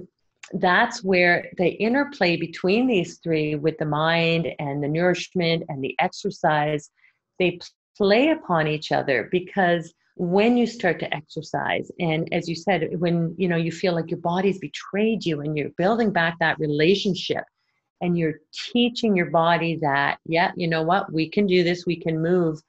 that's where the interplay between these three, with the mind and the nourishment and the exercise, they play upon each other. Because when you start to exercise, and as you said, when you know you feel like your body's betrayed you, and you're building back that relationship, and you're teaching your body that, yeah, you know what, we can do this, we can move.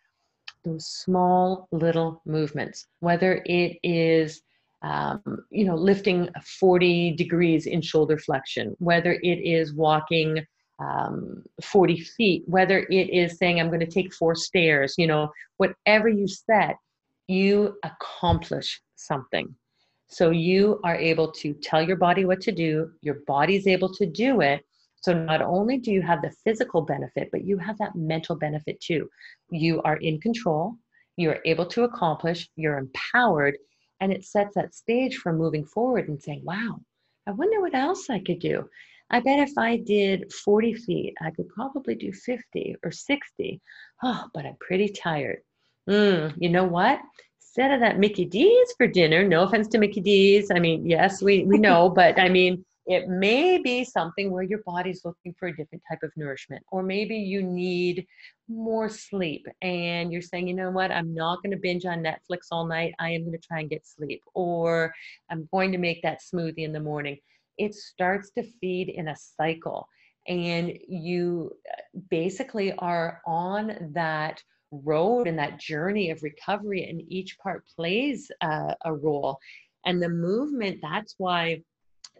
Those small little movements, whether it is Um, you know, lifting forty degrees in shoulder flexion, whether it is walking um, forty feet, whether it is saying, I'm going to take four stairs, you know, whatever you set, you accomplish something. So you are able to tell your body what to do. Your body's able to do it. So not only do you have the physical benefit, but you have that mental benefit too. You are in control. You're able to accomplish. You're empowered. And it sets that stage for moving forward and saying, wow, I wonder what else I could do. I bet if I did forty feet, I could probably do fifty or sixty. Oh, but I'm pretty tired. Mm, you know what? Instead of that Mickey D's for dinner, no offense to Mickey D's. I mean, yes, we, we know, but I mean, it may be something where your body's looking for a different type of nourishment, or maybe you need more sleep and you're saying, you know what, I'm not going to binge on Netflix all night. I am going to try and get sleep, or I'm going to make that smoothie in the morning. It starts to feed in a cycle, and you basically are on that road and that journey of recovery, and each part plays uh, a role. And the movement, that's why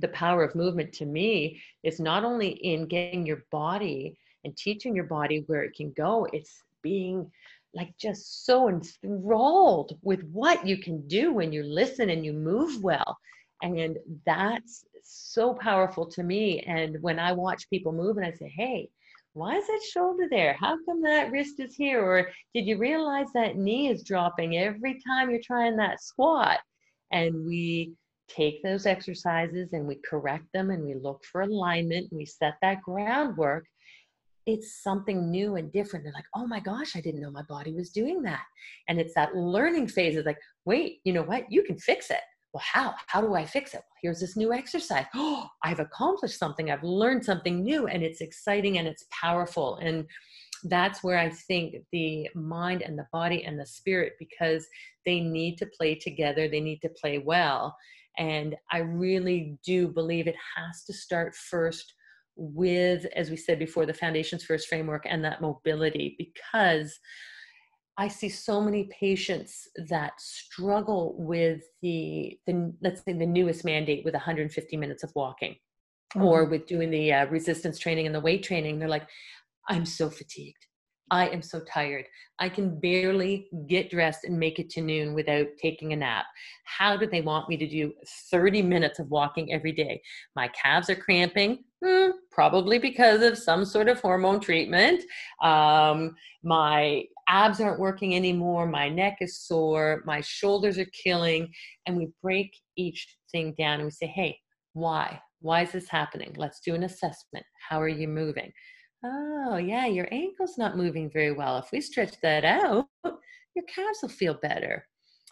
the power of movement to me is not only in getting your body and teaching your body where it can go, it's being like just so enthralled with what you can do when you listen and you move well. And that's so powerful to me. And when I watch people move and I say, hey, why is that shoulder there? How come that wrist is here? Or did you realize that knee is dropping every time you're trying that squat? And we take those exercises and we correct them and we look for alignment and we set that groundwork. It's something new and different. They're like, oh my gosh, I didn't know my body was doing that. And it's that learning phase of like, wait, you know what? You can fix it. Well, how? How do I fix it? Well, here's this new exercise. Oh, I've accomplished something. I've learned something new, and it's exciting and it's powerful. And that's where I think the mind and the body and the spirit, because they need to play together. They need to play well. And I really do believe it has to start first with, as we said before, the Foundations First Framework and that mobility, because I see so many patients that struggle with the, the let's say, the newest mandate with one hundred fifty minutes of walking, mm-hmm. or with doing the uh, resistance training and the weight training. They're like, I'm so fatigued. I am so tired. I can barely get dressed and make it to noon without taking a nap. How do they want me to do thirty minutes of walking every day? My calves are cramping, hmm, probably because of some sort of hormone treatment. Um, my abs aren't working anymore. My neck is sore. My shoulders are killing. And we break each thing down and we say, hey, why? Why is this happening? Let's do an assessment. How are you moving? Oh, yeah, your ankle's not moving very well. If we stretch that out, your calves will feel better.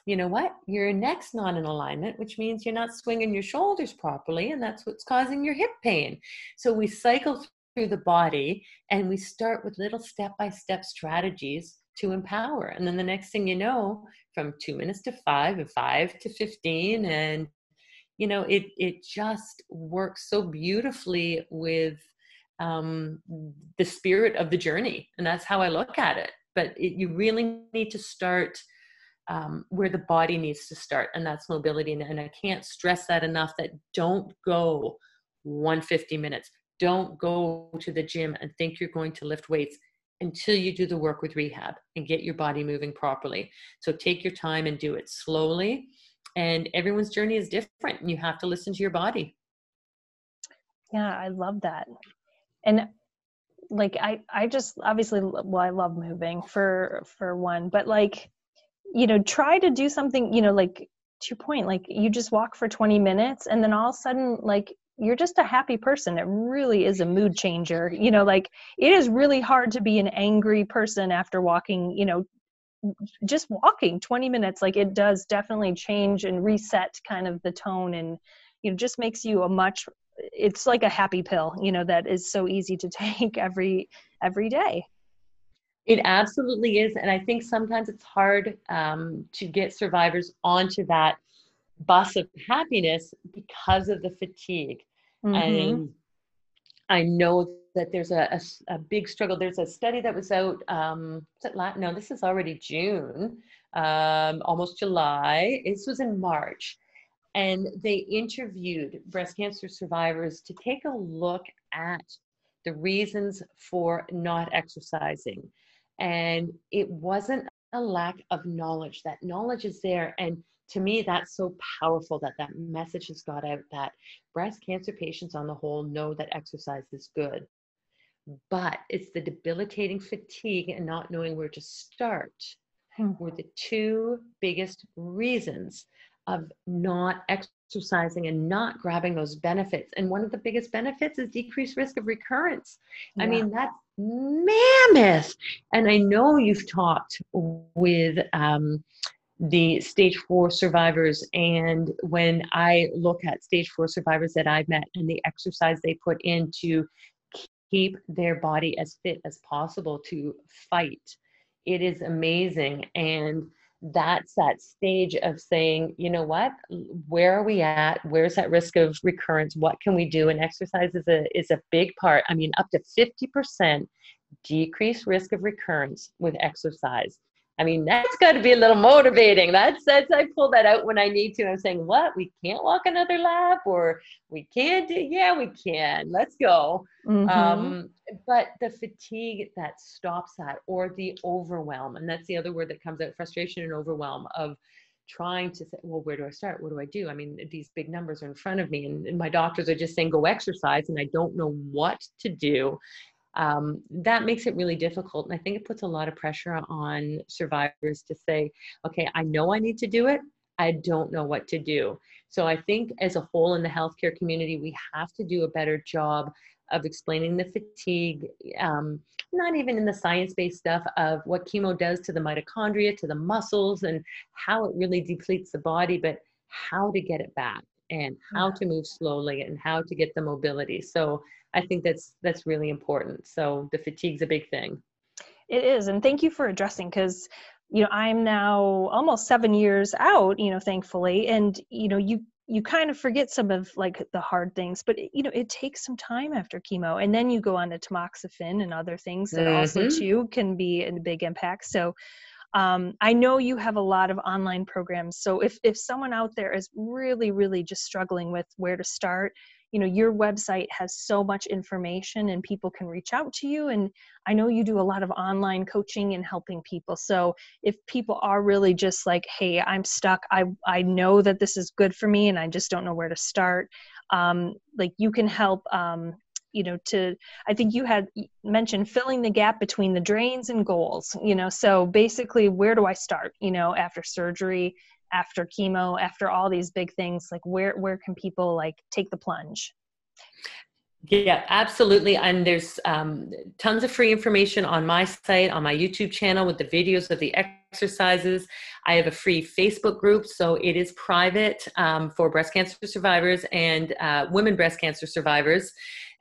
You know what? Your neck's not in alignment, which means you're not swinging your shoulders properly, and that's what's causing your hip pain. So we cycle through the body, and we start with little step-by-step strategies to empower. And then the next thing you know, from two minutes to five and five to fifteen, and, you know, it, it just works so beautifully with um the spirit of the journey. And that's how I look at it. But it, you really need to start um where the body needs to start, and that's mobility. And, and I can't stress that enough, that don't go one hundred fifty minutes, don't go to the gym and think you're going to lift weights until you do the work with rehab and get your body moving properly. So take your time and do it slowly, and everyone's journey is different, and you have to listen to your body. Yeah, I love that. And like, I, I just obviously, well, I love moving for, for one, but like, you know, try to do something, you know, like to your point, like you just walk for twenty minutes and then all of a sudden, like, you're just a happy person. It really is a mood changer. You know, like it is really hard to be an angry person after walking, you know, just walking twenty minutes, like it does definitely change and reset kind of the tone, and, you know, just makes you a much, it's like a happy pill, you know, that is so easy to take every, every day. It absolutely is. And I think sometimes it's hard um, to get survivors onto that bus of happiness because of the fatigue. Mm-hmm. And I know that there's a, a, a big struggle. There's a study that was out, um, was it Latin? No, this is already June, um, almost July. This was in March. And they interviewed breast cancer survivors to take a look at the reasons for not exercising. And it wasn't a lack of knowledge. That knowledge is there. And to me, that's so powerful that that message has got out, that breast cancer patients on the whole know that exercise is good. But it's the debilitating fatigue and not knowing where to start were the two biggest reasons of not exercising and not grabbing those benefits. And one of the biggest benefits is decreased risk of recurrence. Yeah. I mean, that's mammoth. And I know you've talked with um, the stage four survivors. And when I look at stage four survivors that I've met and the exercise they put in to keep their body as fit as possible to fight, it is amazing. And that's that stage of saying, you know what, where are we at? Where's that risk of recurrence? What can we do? And exercise is a, is a big part. I mean, up to fifty percent decreased risk of recurrence with exercise. I mean, that's got to be a little motivating. That's, that's, I pull that out when I need to. I'm saying, what, we can't walk another lap, or we can't do, yeah, we can, let's go. Mm-hmm. Um, but the fatigue that stops that, or the overwhelm, and that's the other word that comes out, frustration and overwhelm of trying to say, well, where do I start? What do I do? I mean, these big numbers are in front of me, and, and my doctors are just saying, go exercise, and I don't know what to do. Um, that makes it really difficult. And I think it puts a lot of pressure on survivors to say, okay, I know I need to do it. I don't know what to do. So I think as a whole in the healthcare community, we have to do a better job of explaining the fatigue, um, not even in the science-based stuff of what chemo does to the mitochondria, to the muscles, and how it really depletes the body, but how to get it back, and how to move slowly, and how to get the mobility. So I think that's, that's really important. So the fatigue's a big thing. It is. And thank you for addressing, because, you know, I'm now almost seven years out, you know, thankfully. And, you know, you, you kind of forget some of like the hard things, but, you know, it takes some time after chemo, and then you go on to tamoxifen and other things that mm-hmm. also too can be a big impact. So, Um, I know you have a lot of online programs. So if, if someone out there is really, really just struggling with where to start, you know, your website has so much information, and people can reach out to you. And I know you do a lot of online coaching and helping people. So if people are really just like, hey, I'm stuck, I, I know that this is good for me, and I just don't know where to start. Um, like you can help, um, you know, to, I think you had mentioned filling the gap between the drains and goals, you know, so basically where do I start, you know, after surgery, after chemo, after all these big things, like where, where can people like take the plunge? Yeah, absolutely. And there's um, tons of free information on my site, on my YouTube channel with the videos of the exercises. I have a free Facebook group, so it is private um, for breast cancer survivors and uh, women breast cancer survivors.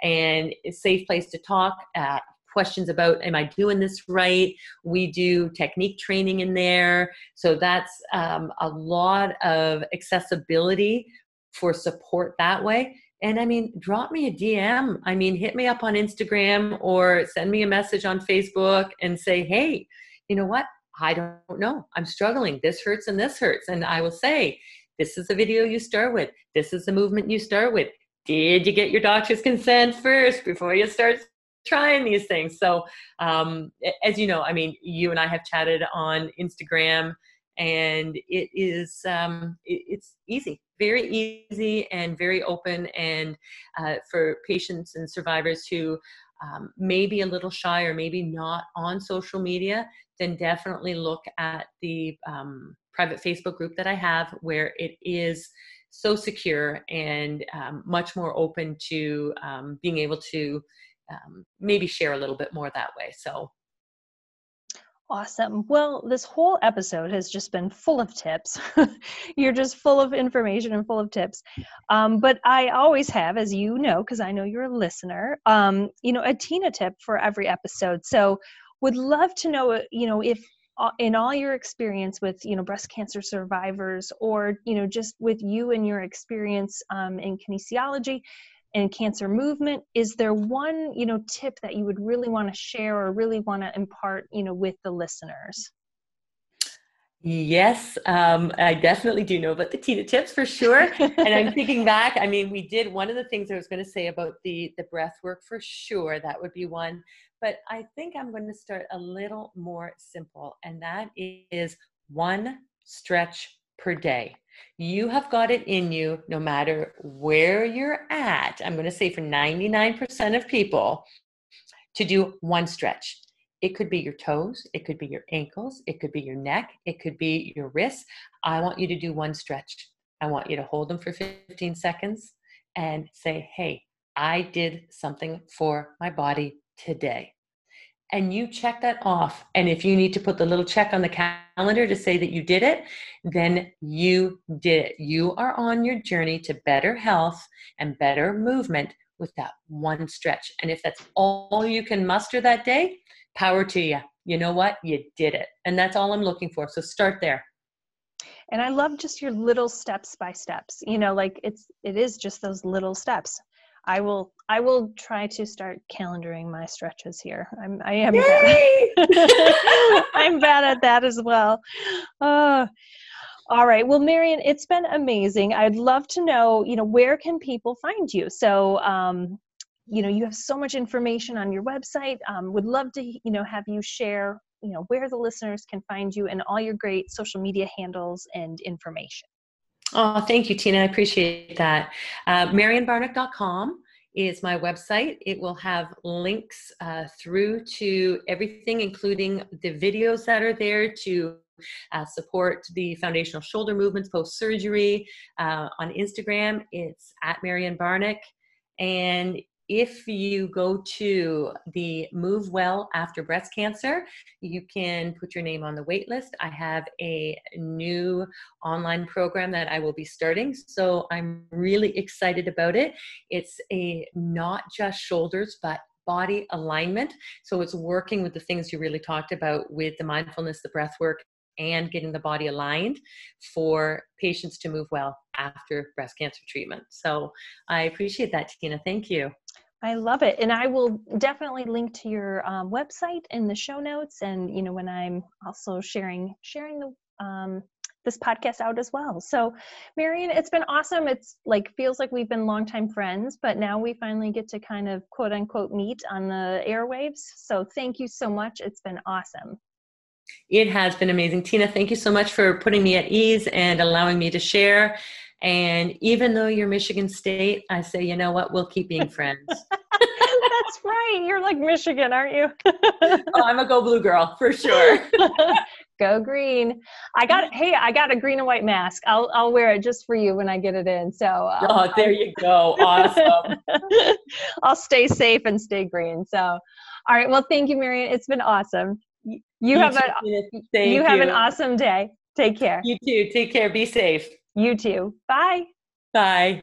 And it's a safe place to talk, uh, questions about, am I doing this right? We do technique training in there. So that's um, a lot of accessibility for support that way. And I mean, drop me a D M. I mean, hit me up on Instagram or send me a message on Facebook and say, hey, you know what? I don't know. I'm struggling. This hurts and this hurts. And I will say, this is the video you start with. This is the movement you start with. Did you get your doctor's consent first before you start trying these things? So um, as you know, I mean, you and I have chatted on Instagram, and it is, um, it, it's easy, very easy and very open. And uh, for patients and survivors who um, may be a little shy or maybe not on social media, then definitely look at the um, private Facebook group that I have, where it is so secure and um, much more open to um, being able to um, maybe share a little bit more that way. So Awesome. Well, this whole episode has just been full of tips. You're just full of information and full of tips. Um, but I always have, as you know, because I know you're a listener, um, you know, a Tina tip for every episode. So would love to know, you know, if in all your experience with, you know, breast cancer survivors, or, you know, just with you and your experience um, in kinesiology and cancer movement, is there one, you know, tip that you would really want to share or really want to impart, you know, with the listeners? Yes, um, I definitely do know about the Tina tips for sure. And I'm thinking back, I mean, we did one of the things I was going to say about the, the breath work for sure. That would be one. But I think I'm going to start a little more simple. And that is one stretch per day. You have got it in you, no matter where you're at. I'm going to say for ninety-nine percent of people, to do one stretch. It could be your toes. It could be your ankles. It could be your neck. It could be your wrists. I want you to do one stretch. I want you to hold them for fifteen seconds and say, hey, I did something for my body today. And you check that off. And if you need to put the little check on the calendar to say that you did it, then you did it. You are on your journey to better health and better movement with that one stretch. And if that's all you can muster that day, power to you. You know what? You did it. And that's all I'm looking for. So start there. And I love just your little steps by steps, you know, like it's, it is just those little steps. I will, I will try to start calendaring my stretches here. I'm, I am bad. I'm bad at that as well. Oh, all right. Well, Marian, it's been amazing. I'd love to know, you know, where can people find you? So, um, you know, you have so much information on your website. Um, would love to, you know, have you share, you know, where the listeners can find you and all your great social media handles and information. Oh, thank you, Tina. I appreciate that. Uh, Marian Barnick dot com is my website. It will have links uh, through to everything, including the videos that are there to uh, support the foundational shoulder movements post-surgery. Uh, on Instagram, it's at Marian Barnick. And if you go to the Move Well After Breast Cancer, you can put your name on the wait list. I have a new online program that I will be starting, so I'm really excited about it. It's a not just shoulders, but body alignment. So it's working with the things you really talked about with the mindfulness, the breath work, and getting the body aligned for patients to move well after breast cancer treatment. So I appreciate that, Tina. Thank you. I love it. And I will definitely link to your um, website in the show notes. And, you know, when I'm also sharing, sharing the, um, this podcast out as well. So Marian, it's been awesome. It's like, feels like we've been longtime friends, but now we finally get to kind of quote unquote meet on the airwaves. So thank you so much. It's been awesome. It has been amazing. Tina, thank you so much for putting me at ease and allowing me to share. And even though you're Michigan State, I say, you know what? We'll keep being friends. That's right. You're like Michigan, aren't you? Oh, I'm a go blue girl for sure. Go green. I got, hey, I got a green and white mask. I'll, I'll wear it just for you when I get it in. So, um, oh, there you go. Awesome. I'll stay safe and stay green. So, all right. Well, thank you, Marian. It's been awesome. You, you have an you, you have an awesome day. Take care. You too. Take care. Be safe. You too. Bye. Bye.